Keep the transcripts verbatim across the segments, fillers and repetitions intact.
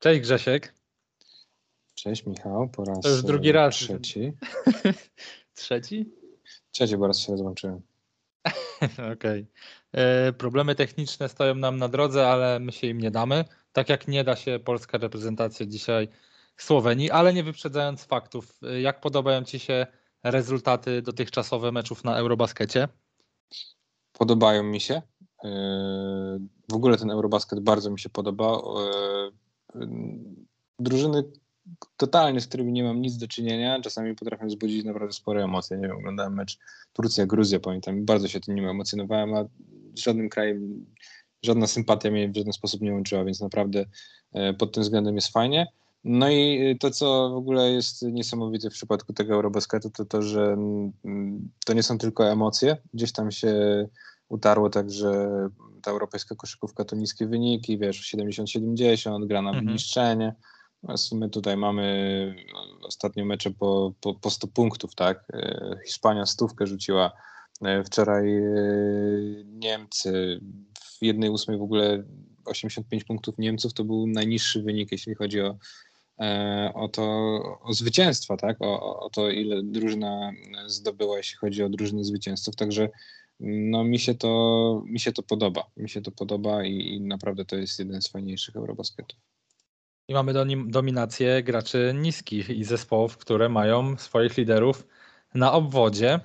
Cześć Grzesiek. Cześć Michał, po raz to już drugi raz. trzeci. Trzeci? Trzeci, bo raz się rozłączyłem. Okej. Okay. Yy, problemy techniczne stoją nam na drodze, ale my się im nie damy. Tak jak nie da się polska reprezentacja dzisiaj Słowenii, ale nie wyprzedzając faktów. Jak podobają Ci się rezultaty dotychczasowe meczów na Eurobaskecie? Podobają mi się. Yy, w ogóle ten Eurobasket bardzo mi się podoba. Yy, drużyny totalnie, z którymi nie mam nic do czynienia, czasami potrafią wzbudzić naprawdę spore emocje. Nie wiem, oglądałem mecz Turcja-Gruzja, pamiętam, bardzo się tym nie emocjonowałem, a z żadnym krajem żadna sympatia mnie w żaden sposób nie łączyła, więc naprawdę pod tym względem jest fajnie. No i to, co w ogóle jest niesamowite w przypadku tego Eurobasketu, to to, że to nie są tylko emocje, gdzieś tam się utarło także ta europejska koszykówka to niskie wyniki, wiesz, siedemdziesiąt siedemdziesiąt, gra na wyniszczenie. My tutaj mamy ostatnio mecze po, po, po sto punktów, tak? Hiszpania stówkę rzuciła, wczoraj Niemcy, w jednej ósmej w ogóle osiemdziesiąt pięć punktów Niemców, to był najniższy wynik, jeśli chodzi o, o to, o zwycięstwa, tak? O, o to, ile drużyna zdobyła, jeśli chodzi o drużyny zwycięzców, także no mi się to, mi się to podoba, mi się to podoba i, i naprawdę to jest jeden z fajniejszych Eurobasketów. I mamy do nim dominację graczy niskich i zespołów, które mają swoich liderów na obwodzie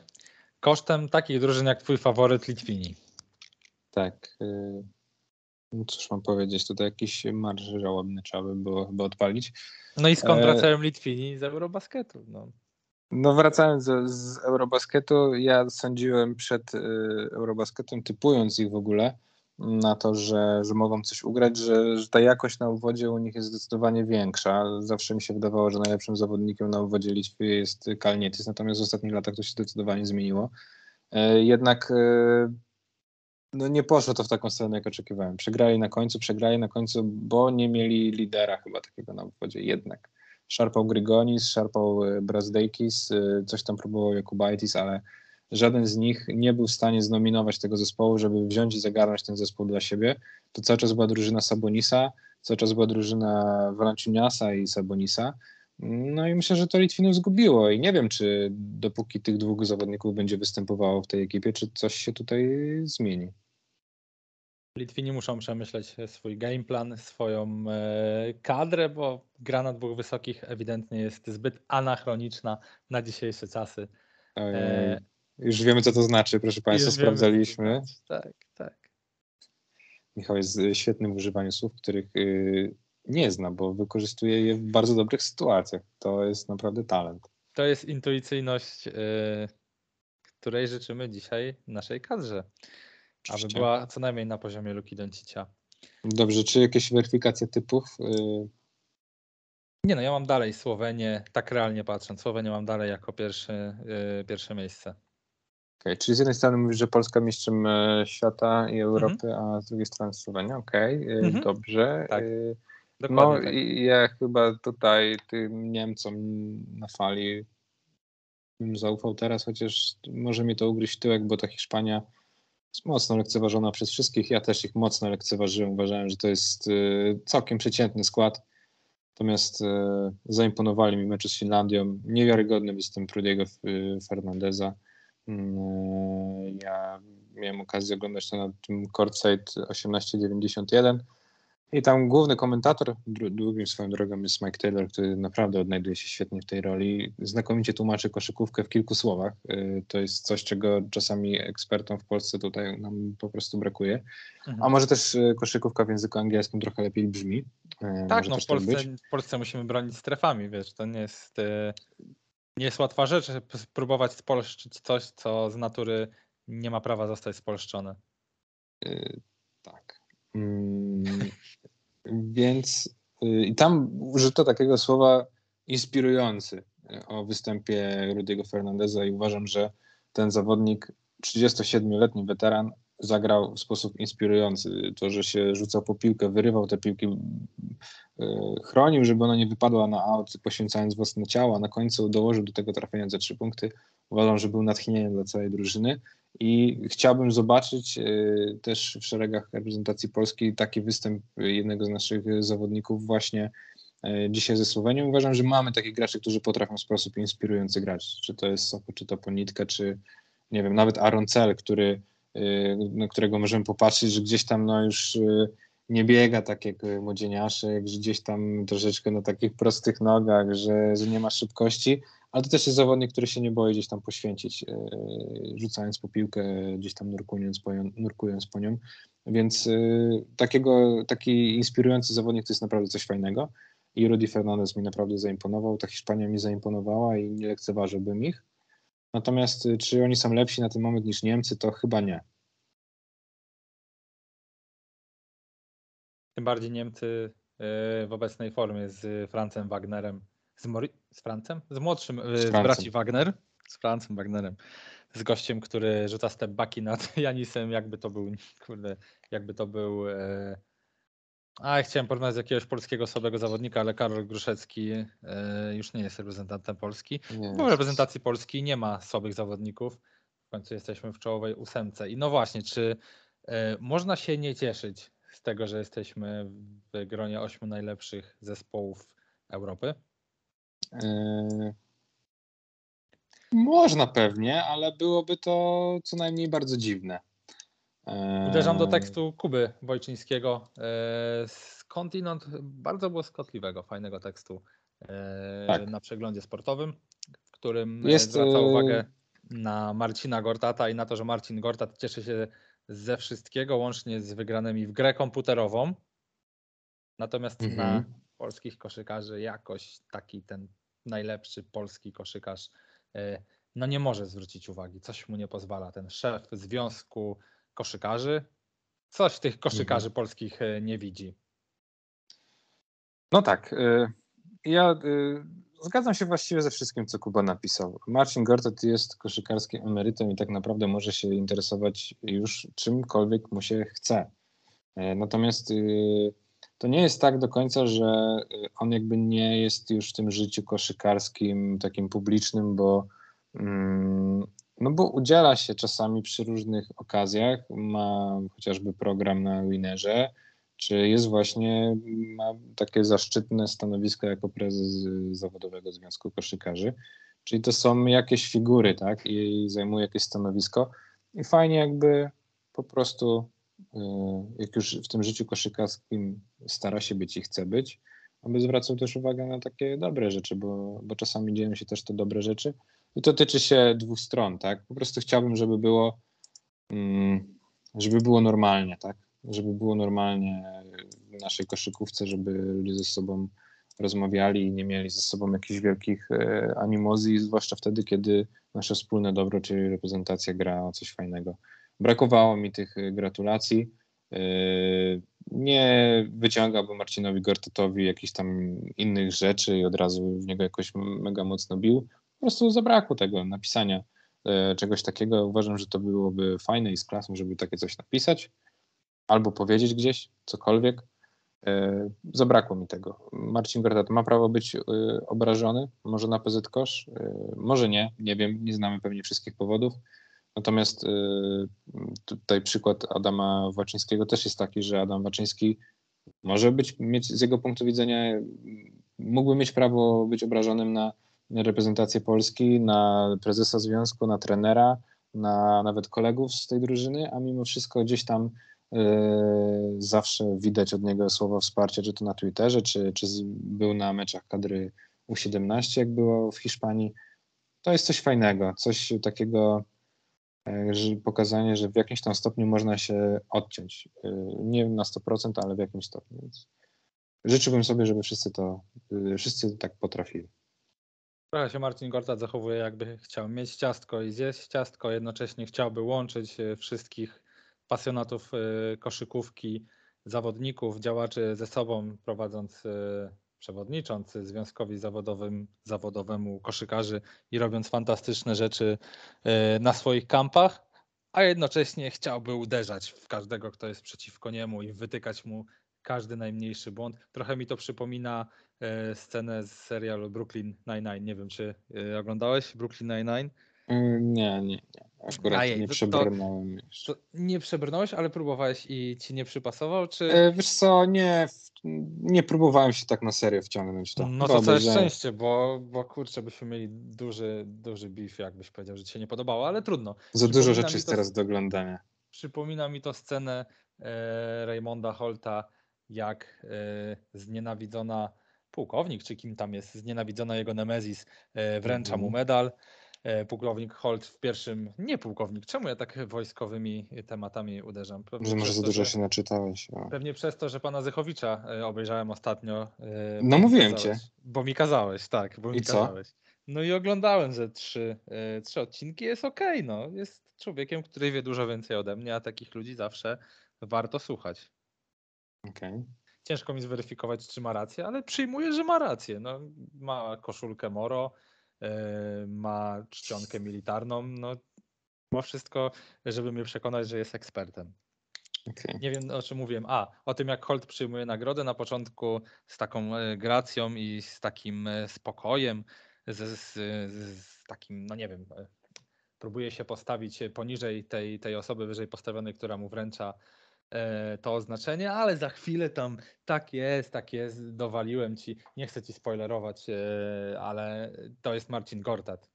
kosztem takich drużyn jak twój faworyt Litwini. Tak. No cóż mam powiedzieć, tutaj jakiś marsz żałobny trzeba by było chyba odpalić. No i skąd wracają e... Litwini z Eurobasketu? No, no wracając z, z Eurobasketu, ja sądziłem przed y, Eurobasketem, typując ich w ogóle, na to, że, że mogą coś ugrać, że, że ta jakość na obwodzie u nich jest zdecydowanie większa. Zawsze mi się wydawało, że najlepszym zawodnikiem na obwodzie Litwy jest Kalnietis, natomiast w ostatnich latach to się zdecydowanie zmieniło. Jednak no nie poszło to w taką stronę, jak oczekiwałem. Przegrali na końcu, przegrali na końcu, bo nie mieli lidera chyba takiego na obwodzie jednak. Szarpał Grigonis, szarpał Brasdeikis, coś tam próbował Jakubaitis, ale żaden z nich nie był w stanie znominować tego zespołu, żeby wziąć i zagarnąć ten zespół dla siebie. To cały czas była drużyna Sabonisa, cały czas była drużyna Valanciuniasa i Sabonisa. No i myślę, że to Litwinów zgubiło i nie wiem, czy dopóki tych dwóch zawodników będzie występowało w tej ekipie, czy coś się tutaj zmieni. Litwini muszą przemyśleć swój game plan, swoją kadrę, bo gra na dwóch wysokich ewidentnie jest zbyt anachroniczna na dzisiejsze czasy. E- Już wiemy, co to znaczy, proszę Państwa, Już sprawdzaliśmy. Wiemy, tak, tak. Michał jest świetnym w używaniu słów, których yy, nie zna, bo wykorzystuje je w bardzo dobrych sytuacjach. To jest naprawdę talent. To jest intuicyjność, yy, której życzymy dzisiaj naszej kadrze, oczywiście, aby była co najmniej na poziomie Luki Dončicia. Dobrze, czy jakieś weryfikacje typów? Yy... Nie no, ja mam dalej Słowenię, tak realnie patrząc, Słowenię mam dalej jako pierwszy, yy, pierwsze miejsce. Okay, czyli z jednej strony mówisz, że Polska mistrzem świata i Europy, mm-hmm. a z drugiej strony Słowenia. Okej, okay, mm-hmm. dobrze. Tak. No tak. I ja chyba tutaj tym Niemcom na fali bym zaufał teraz, chociaż może mi to ugryźć tyłek, bo ta Hiszpania jest mocno lekceważona przez wszystkich. Ja też ich mocno lekceważyłem. Uważałem, że to jest całkiem przeciętny skład. Natomiast zaimponowali mi mecze z Finlandią. Niewiarygodny występ Rudy'ego Fernándeza. Ja miałem okazję oglądać to na tym courtside osiemnaście dziewięćdziesiąt jeden i tam główny komentator, długim swoją drogą, jest Mike Taylor, który naprawdę odnajduje się świetnie w tej roli, znakomicie tłumaczy koszykówkę w kilku słowach, to jest coś, czego czasami ekspertom w Polsce tutaj nam po prostu brakuje, mhm. a może też koszykówka w języku angielskim trochę lepiej brzmi. Tak, no w Polsce, tak w Polsce musimy bronić strefami, wiesz, to nie jest... Nie jest łatwa rzecz, żeby próbować spolszczyć coś, co z natury nie ma prawa zostać spolszczone. Yy, tak. Yy, więc yy, i tam użyto takiego słowa inspirujący o występie Rudy'ego Fernándeza i uważam, że ten zawodnik, trzydziestosiedmioletni weteran, zagrał w sposób inspirujący. To, że się rzucał po piłkę, wyrywał te piłki, chronił, żeby ona nie wypadła na aut, poświęcając własne ciało, a na końcu dołożył do tego trafienia za trzy punkty. Uważam, że był natchnieniem dla całej drużyny i chciałbym zobaczyć też w szeregach reprezentacji Polski taki występ jednego z naszych zawodników właśnie dzisiaj ze Słowenią. Uważam, że mamy takich graczy, którzy potrafią w sposób inspirujący grać. Czy to jest Soko, czy to Ponitka, czy nie wiem, nawet Aron Cel, który, na którego możemy popatrzeć, że gdzieś tam no już nie biega tak jak młodzieniaszek, że gdzieś tam troszeczkę na takich prostych nogach, że, że nie ma szybkości, ale to też jest zawodnik, który się nie boi gdzieś tam poświęcić, rzucając po piłkę, gdzieś tam nurkując po, nurkując po nią, więc takiego, taki inspirujący zawodnik to jest naprawdę coś fajnego i Rudy Fernández mi naprawdę zaimponował, ta Hiszpania mi zaimponowała i nie lekceważyłbym ich. Natomiast czy oni są lepsi na ten moment niż Niemcy, to chyba nie. Tym bardziej Niemcy w obecnej formie z Francem Wagnerem, z, Mor- z Francem? Z młodszym, z, z braci Wagner, z Francem Wagnerem, z gościem, który rzuca step-backi nad Janisem, jakby to był, kurde, jakby to był, e... a ja chciałem porównać z jakiegoś polskiego słabego zawodnika, ale Karol Gruszecki e, już nie jest reprezentantem Polski, nie, bo w reprezentacji Polski nie ma słabych zawodników, w końcu jesteśmy w czołowej ósemce i no właśnie, czy e, można się nie cieszyć z tego, że jesteśmy w gronie ośmiu najlepszych zespołów Europy? Yy, można pewnie, ale byłoby to co najmniej bardzo dziwne. Yy. Uderzam do tekstu Kuby Wojcińskiego, yy, skądinąd bardzo błyskotliwego, fajnego tekstu yy, tak. na przeglądzie sportowym, w którym Jest... zwraca uwagę na Marcina Gortata i na to, że Marcin Gortat cieszy się ze wszystkiego, łącznie z wygranymi w grę komputerową. Natomiast mhm. na polskich koszykarzy jakoś taki ten najlepszy polski koszykarz no nie może zwrócić uwagi. Coś mu nie pozwala. Ten szef Związku Koszykarzy coś tych koszykarzy mhm. polskich nie widzi. No tak. Ja zgadzam się właściwie ze wszystkim, co Kuba napisał. Marcin Gortat jest koszykarskim emerytem i tak naprawdę może się interesować już czymkolwiek mu się chce. Natomiast to nie jest tak do końca, że on jakby nie jest już w tym życiu koszykarskim, takim publicznym, bo, no bo udziela się czasami przy różnych okazjach. Ma chociażby program na Winerze, czy jest właśnie, ma takie zaszczytne stanowisko jako prezes Zawodowego Związku Koszykarzy, czyli to są jakieś figury, tak, i zajmuje jakieś stanowisko i fajnie jakby po prostu, jak już w tym życiu koszykarskim stara się być i chce być, aby zwracał też uwagę na takie dobre rzeczy, bo, bo czasami dzieją się też te dobre rzeczy i to tyczy się dwóch stron, tak, po prostu chciałbym, żeby było, żeby było normalnie, tak, żeby było normalnie w naszej koszykówce, żeby ludzie ze sobą rozmawiali i nie mieli ze sobą jakichś wielkich animozji, zwłaszcza wtedy, kiedy nasze wspólne dobro, czyli reprezentacja gra o coś fajnego. Brakowało mi tych gratulacji. Nie wyciągałbym Marcinowi Gortatowi jakichś tam innych rzeczy i od razu w niego jakoś mega mocno bił. Po prostu zabrakło tego napisania czegoś takiego. Uważam, że to byłoby fajne i z klasą, żeby takie coś napisać. Albo powiedzieć gdzieś, cokolwiek. Zabrakło mi tego. Marcin Gortat ma prawo być obrażony, może na P Z Kosz, może nie, nie wiem, nie znamy pewnie wszystkich powodów. Natomiast tutaj przykład Adama Waczyńskiego też jest taki, że Adam Waczyński może być, mieć z jego punktu widzenia, mógłby mieć prawo być obrażonym na reprezentację Polski, na prezesa związku, na trenera, na nawet kolegów z tej drużyny, a mimo wszystko gdzieś tam zawsze widać od niego słowa wsparcia, czy to na Twitterze, czy, czy był na meczach kadry U siedemnaście, jak było w Hiszpanii. To jest coś fajnego, coś takiego, że pokazanie, że w jakimś tam stopniu można się odciąć. Nie na sto procent, ale w jakimś stopniu. Więc życzyłbym sobie, żeby wszyscy to, wszyscy tak potrafili. Trochę się Marcin Gortat zachowuje, jakby chciał mieć ciastko i zjeść ciastko, jednocześnie chciałby łączyć wszystkich pasjonatów koszykówki, zawodników, działaczy ze sobą, prowadząc, przewodnicząc Związkowi Zawodowym, Zawodowemu Koszykarzy i robiąc fantastyczne rzeczy na swoich kampach, a jednocześnie chciałby uderzać w każdego, kto jest przeciwko niemu i wytykać mu każdy najmniejszy błąd. Trochę mi to przypomina scenę z serialu Brooklyn Nine-Nine. Nie wiem, czy oglądałeś Brooklyn Nine-Nine? Nie, nie, nie. Akurat Ajej, nie przebrnąłem to, jeszcze. To nie przebrnąłeś, ale próbowałeś i ci nie przypasował? Czy... E, wiesz co, nie, nie próbowałem się tak na serio wciągnąć. To. No to całe szczęście, bo, bo kurczę, byśmy mieli duży, duży beef, jakbyś powiedział, że ci się nie podobało, ale trudno. Za dużo rzeczy jest to, teraz do oglądania. Przypomina mi to scenę e, Raymonda Holta, jak e, znienawidzona pułkownik, czy kim tam jest, znienawidzona jego Nemezis, e, wręcza mu medal. Pułkownik Holt w pierwszym, nie pułkownik, czemu ja tak wojskowymi tematami uderzam? Pewnie że może za dużo się naczytałeś. O. Pewnie przez to, że pana Zychowicza obejrzałem ostatnio. No mówiłem kazałeś, cię. Bo mi kazałeś, tak, bo I mi co? kazałeś. No i oglądałem, że trzy, trzy odcinki jest okej, okay, no. Jest człowiekiem, który wie dużo więcej ode mnie, a takich ludzi zawsze warto słuchać. Okej. Okay. Ciężko mi zweryfikować, czy ma rację, ale przyjmuję, że ma rację. No, ma koszulkę Moro, ma czcionkę militarną, no ma wszystko, żeby mnie przekonać, że jest ekspertem. Okay. Nie wiem, o czym mówiłem. A, o tym, jak Holt przyjmuje nagrodę na początku z taką gracją i z takim spokojem, z, z, z takim, no nie wiem, próbuje się postawić poniżej tej, tej osoby wyżej postawionej, która mu wręcza to oznaczenie, ale za chwilę tam tak jest, tak jest, dowaliłem ci, nie chcę ci spoilerować, ale to jest Marcin Gortat.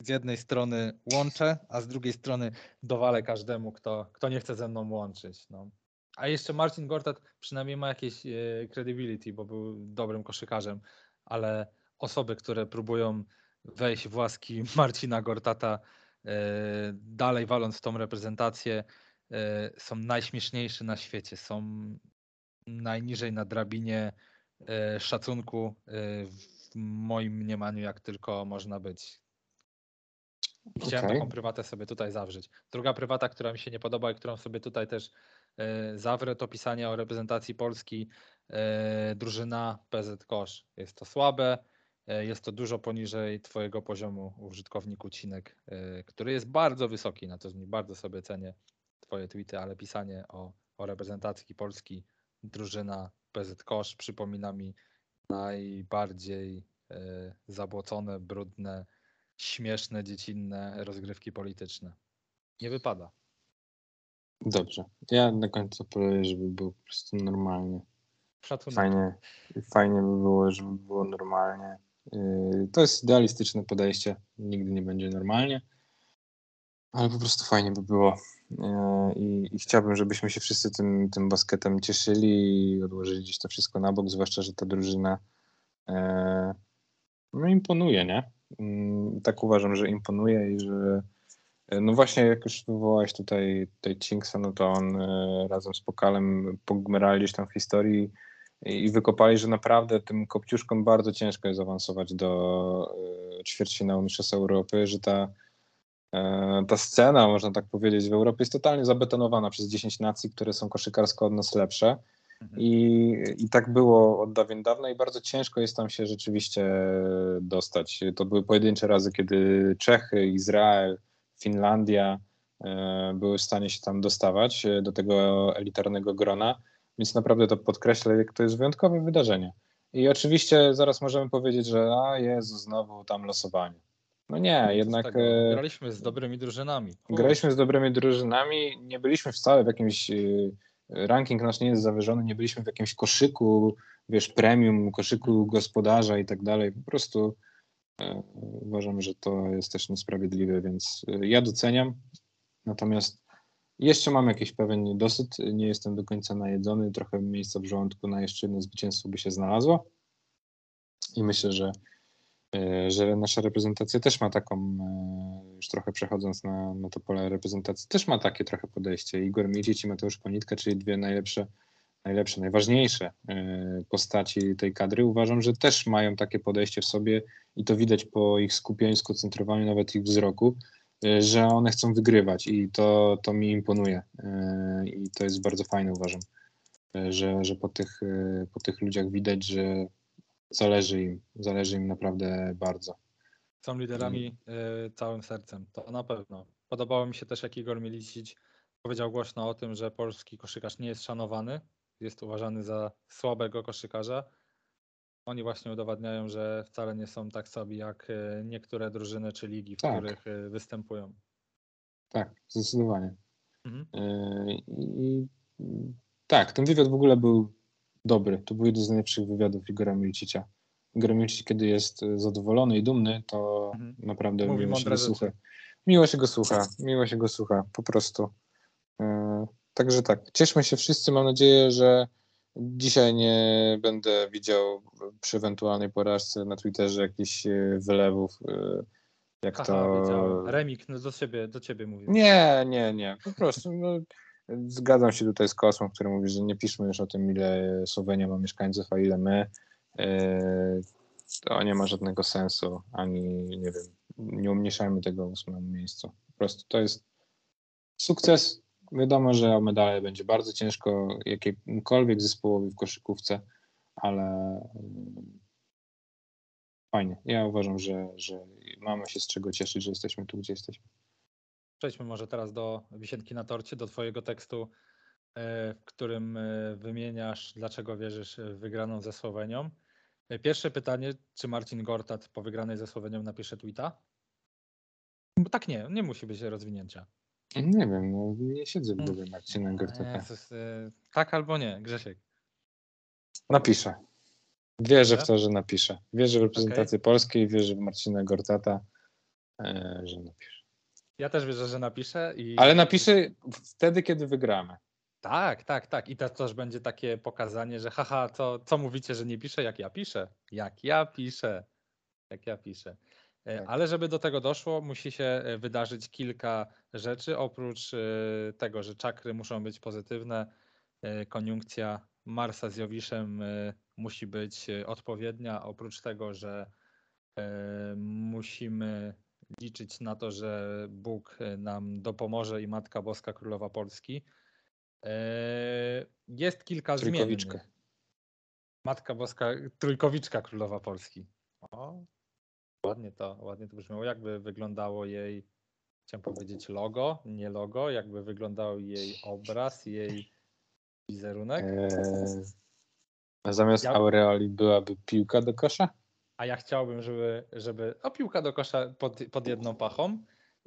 Z jednej strony łączę, a z drugiej strony dowalę każdemu, kto, kto nie chce ze mną łączyć. No. A jeszcze Marcin Gortat przynajmniej ma jakieś credibility, bo był dobrym koszykarzem, ale osoby, które próbują wejść w łaski Marcina Gortata, dalej waląc tą reprezentację, są najśmieszniejsze na świecie, są najniżej na drabinie szacunku w moim mniemaniu, jak tylko można być. Chciałem okay. taką prywatę sobie tutaj zawrzeć. Druga prywata, która mi się nie podoba i którą sobie tutaj też zawrę, to pisanie o reprezentacji Polski drużyna P Z Kosz. Jest to słabe, jest to dużo poniżej twojego poziomu, użytkowniku Cinek, który jest bardzo wysoki, na to bardzo sobie cenię twoje tweety, ale pisanie o, o reprezentacji Polski drużyna P Z Kosz przypomina mi najbardziej y, zabłocone, brudne, śmieszne, dziecinne rozgrywki polityczne. Nie wypada. Dobrze. Ja na końcu apeluję, żeby było po prostu normalnie. Szacunek. Fajnie, fajnie by było, żeby było normalnie. Yy, to jest idealistyczne podejście. Nigdy nie będzie normalnie. Ale po prostu fajnie by było i, i chciałbym, żebyśmy się wszyscy tym, tym basketem cieszyli i odłożyli gdzieś to wszystko na bok, zwłaszcza, że ta drużyna e, no imponuje, nie? Tak uważam, że imponuje i że no właśnie jak już wywołałeś tutaj, tutaj Cinksa, no to on e, razem z Pokalem pogmerali gdzieś tam w historii i, i wykopali, że naprawdę tym kopciuszkom bardzo ciężko jest awansować do e, ćwierćfinału Mistrzostw Europy, że ta Ta scena, można tak powiedzieć, w Europie jest totalnie zabetonowana przez dziesięć nacji, które są koszykarsko od nas lepsze. Mhm. I, i tak było od dawien dawna i bardzo ciężko jest tam się rzeczywiście dostać. To były pojedyncze razy, kiedy Czechy, Izrael, Finlandia e, były w stanie się tam dostawać do tego elitarnego grona, więc naprawdę to podkreślę, jak to jest wyjątkowe wydarzenie. I oczywiście zaraz możemy powiedzieć, że a Jezu, znowu tam losowanie. No nie, jednak... Graliśmy z dobrymi drużynami. Graliśmy z dobrymi drużynami, nie byliśmy wcale w jakimś... Ranking nasz nie jest zawyżony, nie byliśmy w jakimś koszyku, wiesz, premium, koszyku gospodarza i tak dalej. Po prostu e, uważam, że to jest też niesprawiedliwe, więc ja doceniam. Natomiast jeszcze mam jakiś pewien niedosyt, nie jestem do końca najedzony, trochę miejsca w żołądku na jeszcze jedno zwycięstwo by się znalazło. I myślę, że że nasza reprezentacja też ma taką, już trochę przechodząc na, na to pole reprezentacji, też ma takie trochę podejście. Igor Milić i Mateusz Ponitka, czyli dwie najlepsze, najlepsze, najważniejsze postaci tej kadry, uważam, że też mają takie podejście w sobie i to widać po ich skupieniu, skoncentrowaniu, nawet ich wzroku, że one chcą wygrywać i to, to mi imponuje i to jest bardzo fajne, uważam, że, że po tych, po tych ludziach widać, że Zależy im, zależy im naprawdę bardzo. Są liderami y, całym sercem, to na pewno. Podobało mi się też, jak Igor Milicic powiedział głośno o tym, że polski koszykarz nie jest szanowany, jest uważany za słabego koszykarza. Oni właśnie udowadniają, że wcale nie są tak słabi jak niektóre drużyny czy ligi, w tak. których występują. Tak, zdecydowanie. Mhm. Yy, i, tak, ten wywiad w ogóle był dobry. To był jeden z najlepszych wywiadów Igora Milicicia. Igor Milicic, kiedy jest zadowolony i dumny, to mhm. naprawdę Mówi miło się go słucha. Miło się go słucha, miło się go słucha, po prostu. Yy, także tak, cieszmy się wszyscy. Mam nadzieję, że dzisiaj nie będę widział przy ewentualnej porażce na Twitterze jakichś wylewów, jak Aha, to... Widziałem. Remik, no do siebie, do ciebie mówię. Nie, nie, nie, po prostu no, zgadzam się tutaj z Kosmą, który mówi, że nie piszmy już o tym, ile Słowenia ma mieszkańców, a ile my. To nie ma żadnego sensu, ani nie wiem, nie umniejszajmy tego ósmemu miejscu. Po prostu to jest sukces. Wiadomo, że o medale będzie bardzo ciężko jakiemukolwiek zespołowi w koszykówce, ale fajnie. Ja uważam, że, że mamy się z czego cieszyć, że jesteśmy tu, gdzie jesteśmy. Przejdźmy może teraz do wisienki na torcie, do twojego tekstu, w którym wymieniasz, dlaczego wierzysz w wygraną ze Słowenią. Pierwsze pytanie, czy Marcin Gortat po wygranej ze Słowenią napisze tweeta? Bo tak nie, nie musi być rozwinięcia. Nie wiem, no, nie siedzę w głowie Marcina Gortata. Jezus, y, tak albo nie, Grzesiek? Napiszę. Wierzę w to, że napiszę. Wierzę w reprezentację okay. Polski, wierzę w Marcina Gortata, y, że napiszę. Ja też wierzę, że napiszę. I... Ale napiszę wtedy, kiedy wygramy. Tak, tak, tak. I to też będzie takie pokazanie, że haha, to co mówicie, że nie piszę, jak ja piszę. Jak ja piszę. Jak ja piszę. Ale żeby do tego doszło, musi się wydarzyć kilka rzeczy. Oprócz tego, że czakry muszą być pozytywne, koniunkcja Marsa z Jowiszem musi być odpowiednia. Oprócz tego, że musimy liczyć na to, że Bóg nam dopomoże i Matka Boska Królowa Polski. Jest kilka zmiennych. Matka Boska, Trójkowiczka Królowa Polski. O. Ładnie to, ładnie to brzmiało. Jakby wyglądało jej, chciałem powiedzieć logo, nie logo, jakby wyglądał jej obraz, jej wizerunek. Eee, a zamiast ja... aureoli byłaby piłka do kosza? A ja chciałbym, żeby, żeby o piłka do kosza pod, pod jedną pachą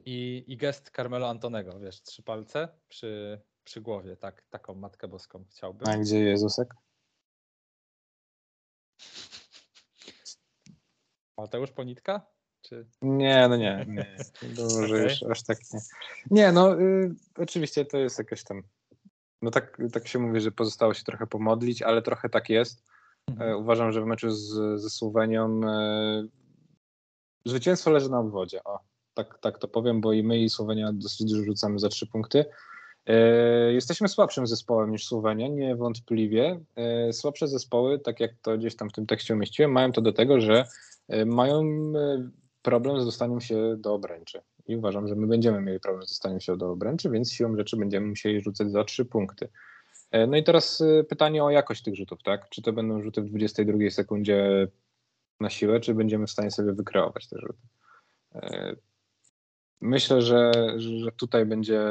i, i gest Carmelo Antonego, wiesz, trzy palce przy, przy głowie, tak, taką Matkę Boską chciałbym. A gdzie Jezusek? Mateusz Ponitka? Czy... Nie, no nie, nie. Dobrze, okay. Już aż tak nie. Nie, no y, oczywiście to jest jakaś tam, no tak, tak się mówi, że pozostało się trochę pomodlić, ale trochę tak jest. Mhm. Uważam, że w meczu z, ze Słowenią y, zwycięstwo leży na obwodzie. O, tak, tak to powiem, bo i my, i Słowenia dosyć dużo rzucamy za trzy punkty. Y, jesteśmy słabszym zespołem niż Słowenia, niewątpliwie. Y, słabsze zespoły, tak jak to gdzieś tam w tym tekście umieściłem, mają to do tego, że mają problem z dostaniem się do obręczy i uważam, że my będziemy mieli problem z dostaniem się do obręczy, więc siłą rzeczy będziemy musieli rzucać za trzy punkty. No i teraz pytanie o jakość tych rzutów, tak? Czy to będą rzuty w dwudziestej drugiej sekundzie na siłę, czy będziemy w stanie sobie wykreować te rzuty? Myślę, że, że tutaj będzie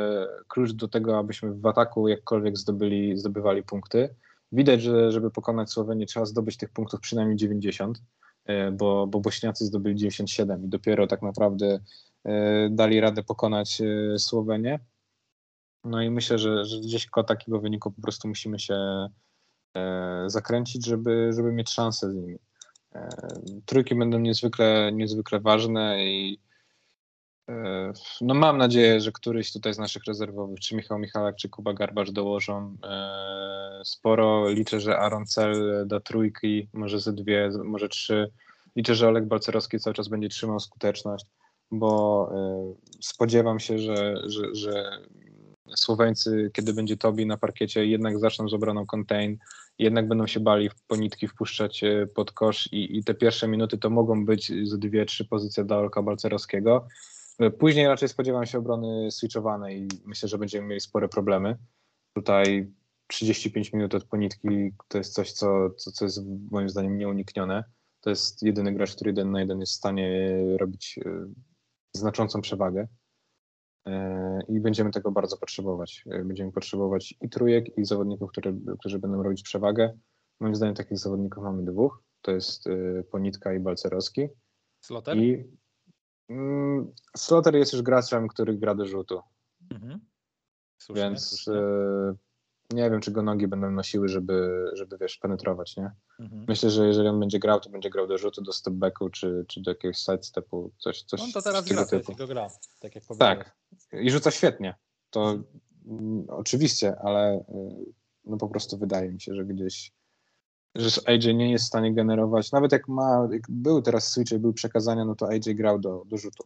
klucz do tego, abyśmy w ataku jakkolwiek zdobyli, zdobywali punkty. Widać, że żeby pokonać Słowenię, trzeba zdobyć tych punktów przynajmniej dziewięćdziesiąt. Bo, bo Bośniacy zdobyli dziewięćdziesiąt siedem i dopiero tak naprawdę y, dali radę pokonać y, Słowenię. No i myślę, że, że gdzieś koło takiego wyniku po prostu musimy się y, zakręcić, żeby, żeby mieć szansę z nimi. Y, trójki będą niezwykle, niezwykle ważne i y, no mam nadzieję, że któryś tutaj z naszych rezerwowych, czy Michał Michalak, czy Kuba Garbarz dołożą y, sporo. Liczę, że Aron Cel da trójki, może ze dwie, może trzy. Liczę, że Olek Balcerowski cały czas będzie trzymał skuteczność, bo y, spodziewam się, że, że, że Słoweńcy, kiedy będzie Tobey na parkiecie, jednak zaczną z obroną contain, jednak będą się bali Ponitki wpuszczać pod kosz i, i te pierwsze minuty to mogą być ze dwie, trzy pozycje dla Olka Balcerowskiego. Później raczej spodziewam się obrony switchowanej i myślę, że będziemy mieli spore problemy. Tutaj trzydzieści pięć minut od Ponitki to jest coś, co, co, co jest moim zdaniem nieuniknione. To jest jedyny gracz, który jeden na jeden jest w stanie robić znaczącą przewagę i będziemy tego bardzo potrzebować. Będziemy potrzebować i trójek, i zawodników, które, którzy będą robić przewagę. Moim zdaniem takich zawodników mamy dwóch. To jest Ponitka i Balcerowski. Slaughter? I, mm, Slaughter jest już graczem, który gra do rzutu. Słusznie, Więc słusznie. E, nie wiem, czy go nogi będą nosiły, żeby, żeby wiesz, penetrować, nie? Mhm. Myślę, że jeżeli on będzie grał, to będzie grał do rzutu, do step-backu, czy, czy do jakiegoś sidestepu, coś, coś on to teraz z tego gra, typu. Gra, tak jak powiedział. Tak, i rzuca świetnie. To m, oczywiście, ale no po prostu wydaje mi się, że gdzieś że A J nie jest w stanie generować. Nawet jak ma, jak był teraz switch, były przekazania, no to A J grał do, do rzutu.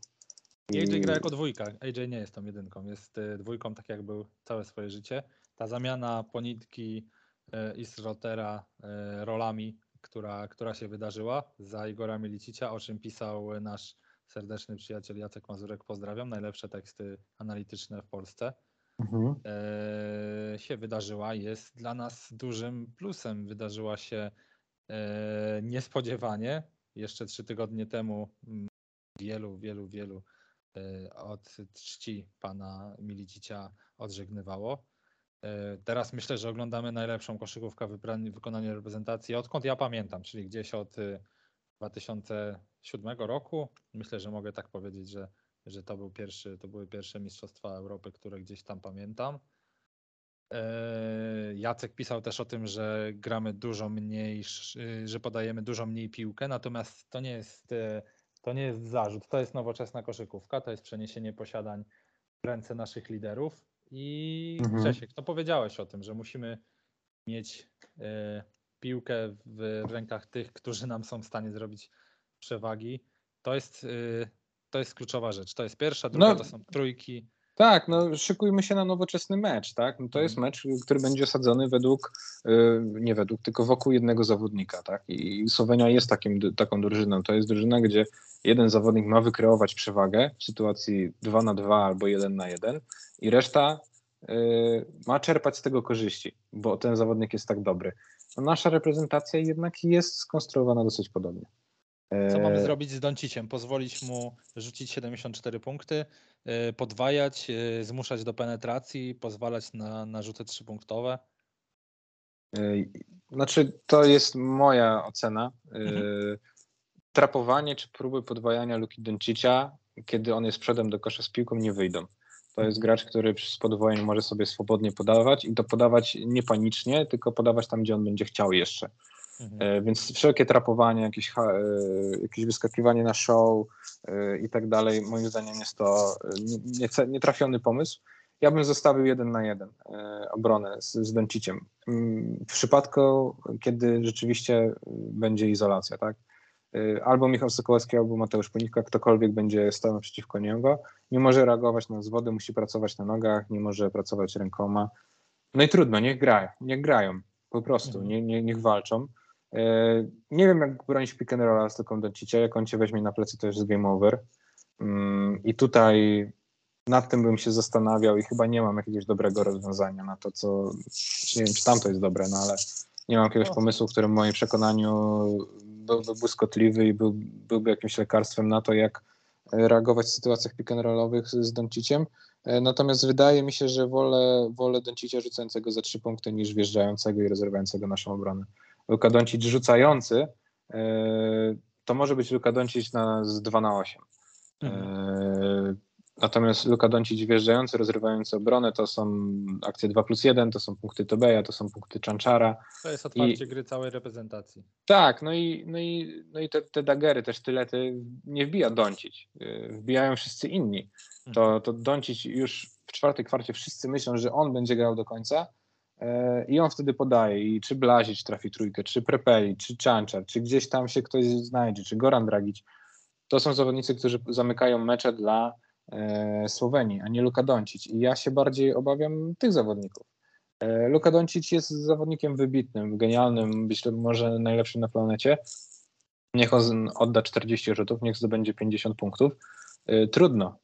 A J gra jako dwójka. A J nie jest tą jedynką. Jest dwójką, tak jak był całe swoje życie. Ta zamiana Ponitki i Srotera rolami, która, która się wydarzyła za Igora Milicicia, o czym pisał nasz serdeczny przyjaciel Jacek Mazurek, pozdrawiam, najlepsze teksty analityczne w Polsce, mhm. e, się wydarzyła, jest dla nas dużym plusem. Wydarzyła się e, niespodziewanie. Jeszcze trzy tygodnie temu wielu, wielu, wielu e, od czci pana Milicicia odżegnywało. Teraz myślę, że oglądamy najlepszą koszykówkę w wykonaniu reprezentacji, odkąd ja pamiętam, czyli gdzieś od dwa tysiące siódmego roku. Myślę, że mogę tak powiedzieć, że, że to, był pierwszy, to były pierwsze Mistrzostwa Europy, które gdzieś tam pamiętam. Jacek pisał też o tym, że gramy dużo mniej, że podajemy dużo mniej piłkę, natomiast to nie jest, to nie jest zarzut, to jest nowoczesna koszykówka, to jest przeniesienie posiadań w ręce naszych liderów. I Grzesiek, to powiedziałeś o tym, że musimy mieć y, piłkę w rękach tych, którzy nam są w stanie zrobić przewagi. To jest, y, to jest kluczowa rzecz. To jest pierwsza, druga no, to są trójki. Tak, no szykujmy się na nowoczesny mecz, tak? No, to jest mecz, który będzie osadzony według, y, nie według, tylko wokół jednego zawodnika, tak? I Słowenia jest takim, taką drużyną. To jest drużyna, gdzie jeden zawodnik ma wykreować przewagę w sytuacji dwa na dwa albo jeden na jeden i reszta y, ma czerpać z tego korzyści, bo ten zawodnik jest tak dobry. Nasza reprezentacja jednak jest skonstruowana dosyć podobnie. Co mamy zrobić z Dončiciem? Pozwolić mu rzucić siedemdziesiąt cztery punkty, y, podwajać, y, zmuszać do penetracji, pozwalać na, na rzuty trzypunktowe? Y, znaczy, to jest moja ocena. Y, Trapowanie czy próby podwajania Luki Dončicia, kiedy on jest przodem do kosza z piłką, nie wyjdą. To jest gracz, który z podwojeniem może sobie swobodnie podawać i to podawać nie panicznie, tylko podawać tam, gdzie on będzie chciał jeszcze. Mhm. E, więc wszelkie trapowanie, jakieś, e, jakieś wyskakiwanie na show e, i tak dalej, moim zdaniem jest to e, nietrafiony pomysł. Ja bym zostawił jeden na jeden e, obronę z, z Dončiciem. W przypadku, kiedy rzeczywiście będzie izolacja, tak? Albo Michał Sokołowski, albo Mateusz Ponitka, ktokolwiek będzie stał naprzeciwko niego, nie może reagować na zwody, musi pracować na nogach, nie może pracować rękoma. No i trudno, niech grają, niech grają, po prostu, mhm. nie, nie, niech walczą. Nie wiem, jak bronić pick and rolla z taką Dončicia, jak on cię weźmie na plecy, to już jest game over. I tutaj nad tym bym się zastanawiał i chyba nie mam jakiegoś dobrego rozwiązania na to, co, nie wiem, czy tamto jest dobre, no ale nie mam jakiegoś pomysłu, w którym w moim przekonaniu byłby błyskotliwy i był, byłby jakimś lekarstwem na to, jak reagować w sytuacjach pick and rollowych z Dončiciem. Natomiast wydaje mi się, że wolę, wolę Dončicia rzucającego za trzy punkty niż wjeżdżającego i rozrywającego naszą obronę. Luka Dončić rzucający to może być Luka Dončić na, z dwa na osiem. Mhm. Natomiast Luka Dončić wjeżdżający, rozrywający obronę to są akcje dwa plus jeden, to są punkty Tobeja, to są punkty Čančara. To jest otwarcie I... gry całej reprezentacji. Tak, no i, no i, no i te, te dagery, te sztylety nie wbija Dončić, wbijają wszyscy inni. To, to Dončić już w czwartej kwarcie wszyscy myślą, że on będzie grał do końca i on wtedy podaje i czy Blažič trafi trójkę, czy Prepelič, czy Čančar, czy gdzieś tam się ktoś znajdzie, czy Goran Dragić. To są zawodnicy, którzy zamykają mecze dla Słowenii, a nie Luka Dončić. I ja się bardziej obawiam tych zawodników. Luka Dončić jest zawodnikiem wybitnym, genialnym, być może najlepszym na planecie. Niech on odda czterdzieści rzutów, niech zdobędzie pięćdziesiąt punktów. Trudno.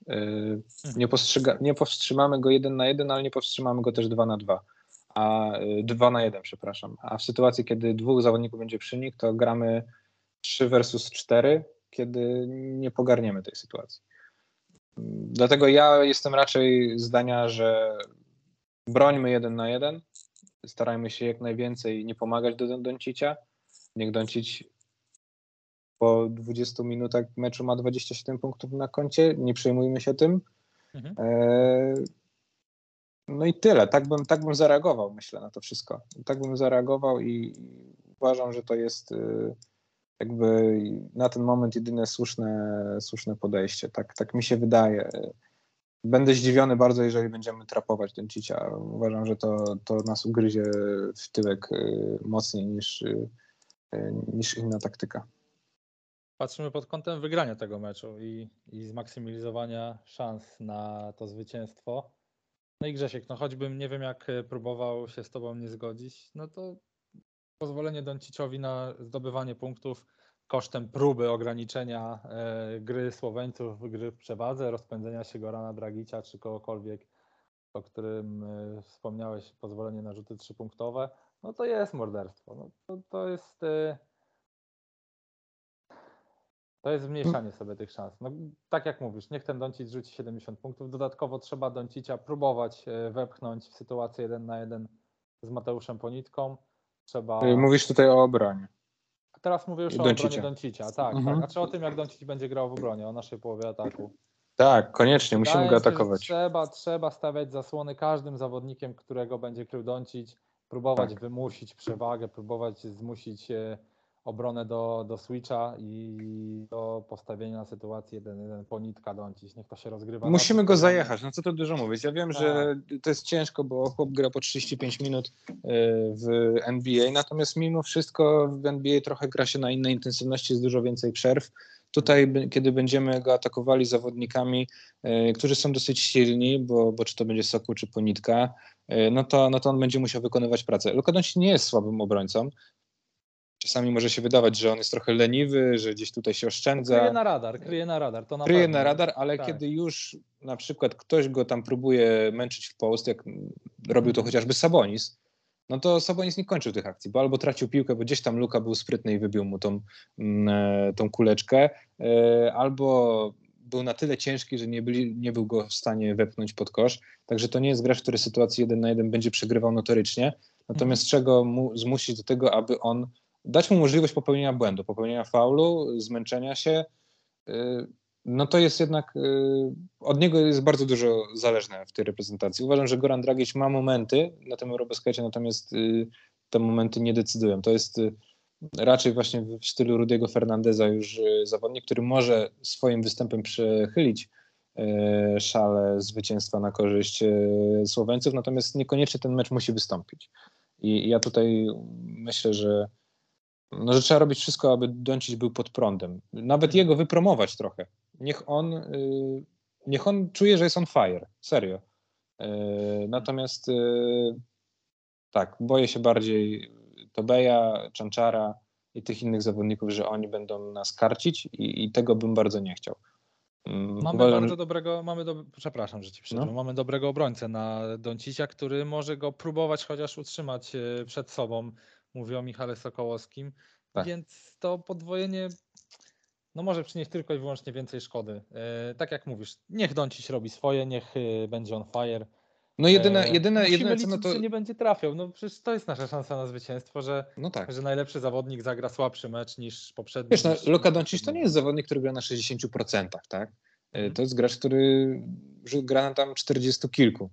Nie, postrzyga, nie powstrzymamy go jeden na jeden, ale nie powstrzymamy go też dwa na dwa. A dwa na jeden, przepraszam. A w sytuacji, kiedy dwóch zawodników będzie przy nich, to gramy trzy versus cztery, kiedy nie pogarniemy tej sytuacji. Dlatego ja jestem raczej zdania, że brońmy jeden na jeden, starajmy się jak najwięcej nie pomagać do Dončicia. Niech Dončić po dwudziestu minutach meczu ma dwadzieścia siedem punktów na koncie, nie przejmujmy się tym. Mhm. E... No i i tyle. Tak bym, tak bym zareagował, myślę, na to wszystko. Tak bym zareagował i uważam, że to jest jakby na ten moment jedyne słuszne, słuszne podejście. Tak, tak mi się wydaje. Będę zdziwiony bardzo, jeżeli będziemy trapować Dončića. Uważam, że to, to nas ugryzie w tyłek mocniej niż, niż inna taktyka. Patrzymy pod kątem wygrania tego meczu i, i zmaksymalizowania szans na to zwycięstwo. No i Grzesiek, no choćbym nie wiem jak próbował się z tobą nie zgodzić, no to pozwolenie Dončićowi na zdobywanie punktów kosztem próby ograniczenia e, gry Słoweńców, gry w przewadze, rozpędzenia się Gorana Dragicia czy kogokolwiek, o którym e, wspomniałeś, pozwolenie na rzuty trzypunktowe, no to jest morderstwo. No to, to jest... E, To jest zmniejszanie sobie tych szans. No, tak jak mówisz, niech ten Dončić rzuci siedemdziesiąt punktów. Dodatkowo trzeba Dončicia próbować wepchnąć w sytuację jeden na jeden z Mateuszem Ponitką. Trzeba... Mówisz tutaj o obronie. A teraz mówię już Dončicia. o obronie Dončicia. Tak, mhm. tak. A czy o tym, jak Dončić będzie grał w obronie, o naszej połowie ataku? Tak, koniecznie. Musimy Wydaje go atakować. Się, trzeba, trzeba stawiać zasłony każdym zawodnikiem, którego będzie krył Dončić. Próbować tak. wymusić przewagę, próbować zmusić... obronę do, do switcha i do postawienia na sytuacji jeden jeden Ponitka Dončić. Niech to się rozgrywa. Musimy go zajechać, no co to dużo mówić. Ja wiem, tak. że to jest ciężko, bo chłop gra po trzydzieści pięć minut w N B A, natomiast mimo wszystko w N B A trochę gra się na innej intensywności, jest dużo więcej przerw. Tutaj, kiedy będziemy go atakowali zawodnikami, y, którzy są dosyć silni, bo, bo czy to będzie Sokół, czy Ponitka, y, no, to, no to on będzie musiał wykonywać pracę. Luka Dončić nie jest słabym obrońcą. Czasami może się wydawać, że on jest trochę leniwy, że gdzieś tutaj się oszczędza. Kryje na radar, kryje na radar. To na kryje pewno. na radar, ale tak. kiedy już na przykład ktoś go tam próbuje męczyć w post, jak robił to chociażby Sabonis, no to Sabonis nie kończył tych akcji, bo albo tracił piłkę, bo gdzieś tam Luka był sprytny i wybił mu tą, tą kuleczkę, albo był na tyle ciężki, że nie, byli, nie był go w stanie wepchnąć pod kosz. Także to nie jest gracz, który sytuacji jeden na jeden będzie przegrywał notorycznie. Natomiast hmm. czego mu zmusić do tego, aby on dać mu możliwość popełnienia błędu, popełnienia faulu, zmęczenia się, no to jest jednak, od niego jest bardzo dużo zależne w tej reprezentacji. Uważam, że Goran Dragić ma momenty na tym Eurobaskecie, natomiast te momenty nie decydują. To jest raczej właśnie w stylu Rudiego Fernándeza już zawodnik, który może swoim występem przechylić szale zwycięstwa na korzyść Słoweńców, natomiast niekoniecznie ten mecz musi wystąpić. I ja tutaj myślę, że No, że trzeba robić wszystko, aby Dončić był pod prądem. Nawet jego wypromować trochę. Niech on, yy, niech on czuje, że jest on fire. Serio. Yy, natomiast yy, tak, boję się bardziej Tobeja, Čančara i tych innych zawodników, że oni będą nas karcić i, i tego bym bardzo nie chciał. Yy, mamy uważam, bardzo że... dobrego, mamy do... przepraszam, że ci przerwę. No? Mamy dobrego obrońcę na Dončicia, który może go próbować chociaż utrzymać przed sobą. Mówię o Michale Sokołowskim, tak. Więc to podwojenie no może przynieść tylko i wyłącznie więcej szkody. E, tak jak mówisz, niech Dončić robi swoje, niech y, będzie on fire. No jedyne, e, jedyne, jedyne liczyć, no to... że nie będzie trafiał. No przecież to jest nasza szansa na zwycięstwo, że, no tak. że najlepszy zawodnik zagra słabszy mecz niż poprzedni. Wiesz, niż... no, Luka Dončić to nie jest zawodnik, który gra na sześćdziesiąt procent, tak? Mm. To jest gracz, który gra na tam czterdziestu kilku.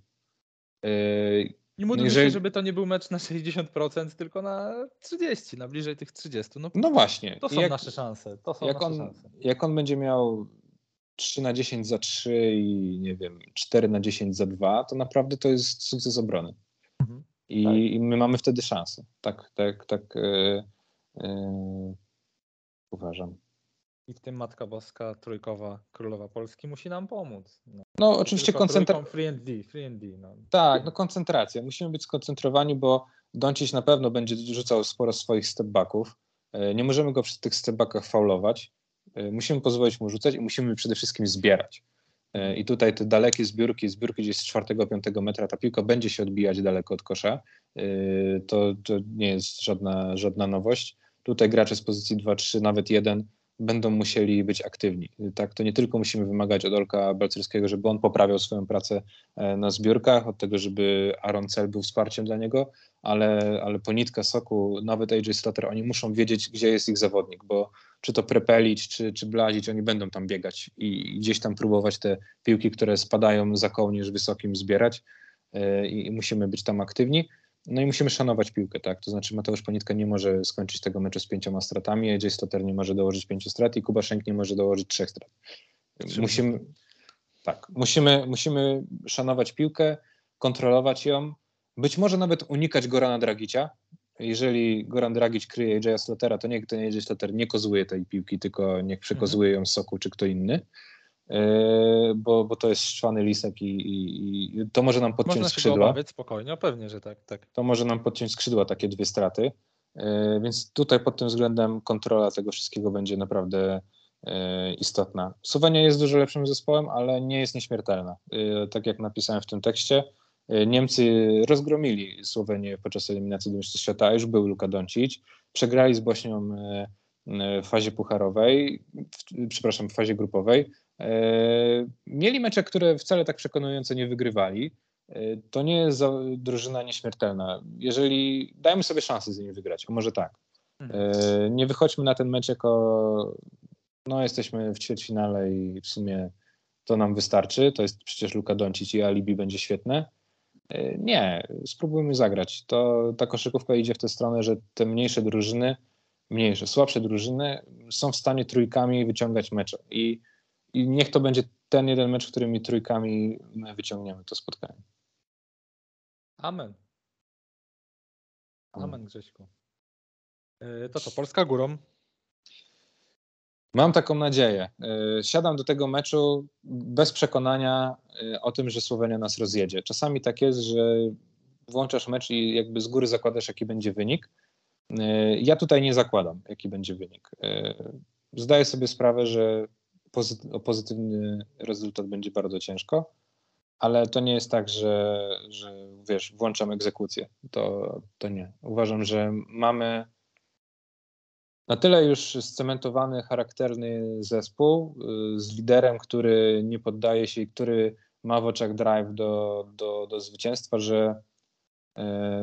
E, I módlmy Jeżeli... się, żeby to nie był mecz na sześćdziesiąt procent, tylko na trzydzieści procent, na bliżej tych trzydziestu procent. No, no właśnie. To są jak, nasze szanse. To są jak, nasze on, szanse. Jak on będzie miał trzy na dziesięć za trzy i nie wiem, cztery na dziesięć za dwa, to naprawdę to jest sukces obrony. Mhm. I, tak. I my mamy wtedy szansę. Tak, tak, tak yy, yy, uważam. I w tym Matka Boska, Trójkowa, Królowa Polski musi nam pomóc. No, no oczywiście koncentracja. No. Tak, no koncentracja. Musimy być skoncentrowani, bo Dončić na pewno będzie rzucał sporo swoich stepbacków. Nie możemy go przy tych stepbackach faulować. Musimy pozwolić mu rzucać i musimy przede wszystkim zbierać. I tutaj te dalekie zbiórki, zbiórki gdzieś z czwartego, piątego metra, ta piłka będzie się odbijać daleko od kosza. To, to nie jest żadna, żadna nowość. Tutaj gracze z pozycji dwa trzy, nawet jeden, będą musieli być aktywni. Tak, to nie tylko musimy wymagać od Olka Balcerowskiego, żeby on poprawiał swoją pracę na zbiórkach, od tego, żeby Aron Cel był wsparciem dla niego, ale, ale Ponitka, Soku, nawet A J Slaughter, oni muszą wiedzieć, gdzie jest ich zawodnik, bo czy to Prepelič, czy, czy Blažič, oni będą tam biegać i gdzieś tam próbować te piłki, które spadają za kołnierz wysokim, zbierać. i musimy być tam aktywni. No i musimy szanować piłkę, tak? To znaczy Mateusz Ponitka nie może skończyć tego meczu z pięcioma stratami, A J Slaughter nie może dołożyć pięciu strat i Kuba Szenk nie może dołożyć trzech strat. Musimy, tak, musimy, musimy szanować piłkę, kontrolować ją, być może nawet unikać Gorana Dragicia. Jeżeli Goran Dragić kryje A J Slaughtera, to niech ten A J Slaughter nie kozłuje tej piłki, tylko niech przekozłuje ją Sokół czy kto inny, yy, bo, bo to jest szczwany lisek i, i, i to może nam podciąć Można skrzydła. Można się obawiać spokojnie, pewnie, że tak, tak. To może nam podciąć skrzydła, takie dwie straty, yy, więc tutaj pod tym względem kontrola tego wszystkiego będzie naprawdę yy, istotna. Słowenia jest dużo lepszym zespołem, ale nie jest nieśmiertelna. Yy, tak jak napisałem w tym tekście, Niemcy rozgromili Słowenię podczas eliminacji do Mistrzostw Świata, a już był Luka Dončić. Przegrali z Bośnią w fazie pucharowej, w, przepraszam, w fazie grupowej. Mieli mecze, które wcale tak przekonująco nie wygrywali. To nie jest drużyna nieśmiertelna. Jeżeli dajmy sobie szansę z nimi wygrać, a może tak. Mhm. Nie wychodźmy na ten mecz jako no jesteśmy w ćwierćfinale i w sumie to nam wystarczy. To jest przecież Luka Dončić i alibi będzie świetne. Nie, spróbujmy zagrać. To, ta koszykówka idzie w tę stronę, że te mniejsze drużyny, mniejsze, słabsze drużyny są w stanie trójkami wyciągać mecze. I, i niech to będzie ten jeden mecz, którymi trójkami my wyciągniemy to spotkanie. Amen. Amen, Grześku. To co, Polska górą? Mam taką nadzieję. Siadam do tego meczu bez przekonania o tym, że Słowenia nas rozjedzie. Czasami tak jest, że włączasz mecz i jakby z góry zakładasz, jaki będzie wynik. Ja tutaj nie zakładam, jaki będzie wynik. Zdaję sobie sprawę, że pozy- o pozytywny rezultat będzie bardzo ciężko, ale to nie jest tak, że, że wiesz, włączam egzekucję. To, to nie. Uważam, że mamy na tyle już scementowany, charakterny zespół z liderem, który nie poddaje się i który ma w oczach drive do, do, do zwycięstwa, że,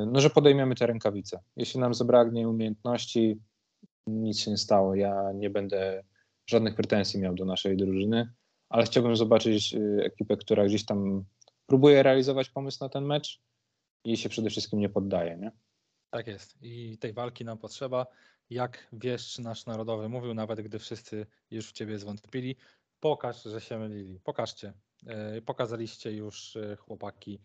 no, że podejmiemy te rękawice. Jeśli nam zabraknie umiejętności, nic się nie stało. Ja nie będę żadnych pretensji miał do naszej drużyny, ale chciałbym zobaczyć ekipę, która gdzieś tam próbuje realizować pomysł na ten mecz i się przede wszystkim nie poddaje, nie? Tak jest. I tej walki nam potrzeba. Jak wiesz, nasz narodowy mówił, nawet gdy wszyscy już w Ciebie zwątpili, pokaż, że się mylili. Pokażcie. Pokazaliście już chłopaki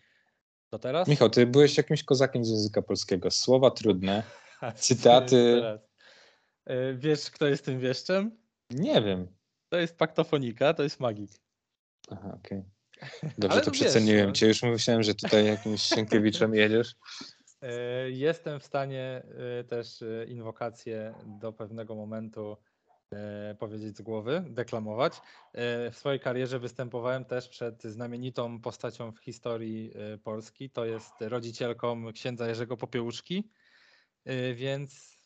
do teraz. Michał, Ty byłeś jakimś kozakiem z języka polskiego. Słowa trudne, cytaty. Wiesz, kto jest tym wieszczem? Nie wiem. To jest Paktofonika, to jest magik. Aha, okej. Okay. Dobrze, to przeceniłem Cię. Już myślałem, że tutaj jakimś Sienkiewiczem jedziesz. Jestem w stanie też inwokację do pewnego momentu powiedzieć z głowy, deklamować. W swojej karierze występowałem też przed znamienitą postacią w historii Polski. To jest rodzicielką księdza Jerzego Popiełuszki. Więc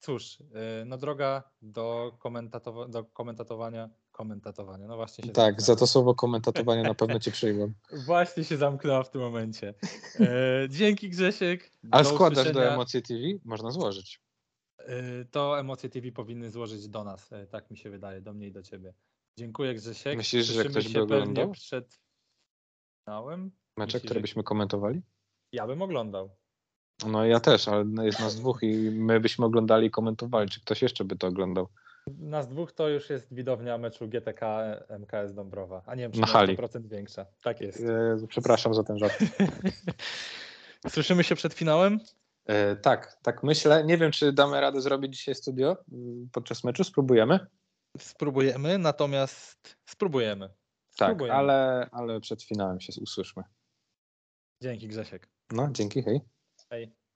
cóż, no droga do, komentatowa- do komentatowania. Komentatowania. No właśnie się tak, zamknęła. Za to słowo komentatowania na pewno Cię przyjmę. Właśnie się zamknęła w tym momencie. E, dzięki Grzesiek. A do składasz usłyszenia. Do Emocje T V? Można złożyć. E, to Emocje T V powinny złożyć do nas, e, tak mi się wydaje, do mnie i do Ciebie. Dziękuję Grzesiek. Myślisz, Słyszymy że ktoś by oglądał? Przed finałem. Mecze, Myślisz, które byśmy komentowali? Ja bym oglądał. No ja też, ale jest nas dwóch i my byśmy oglądali i komentowali. Czy ktoś jeszcze by to oglądał? Nas dwóch to już jest widownia meczu G T K M K S Dąbrowa, a nie wiem, czy sto procent większa. Tak jest. Jezu, przepraszam za ten żart. Słyszymy się przed finałem? E, tak, tak myślę. Nie wiem, czy damy radę zrobić dzisiaj studio podczas meczu. Spróbujemy. Spróbujemy, natomiast spróbujemy. spróbujemy. Tak, ale, ale przed finałem się usłyszmy. Dzięki Grzesiek. No, dzięki, hej. Hej.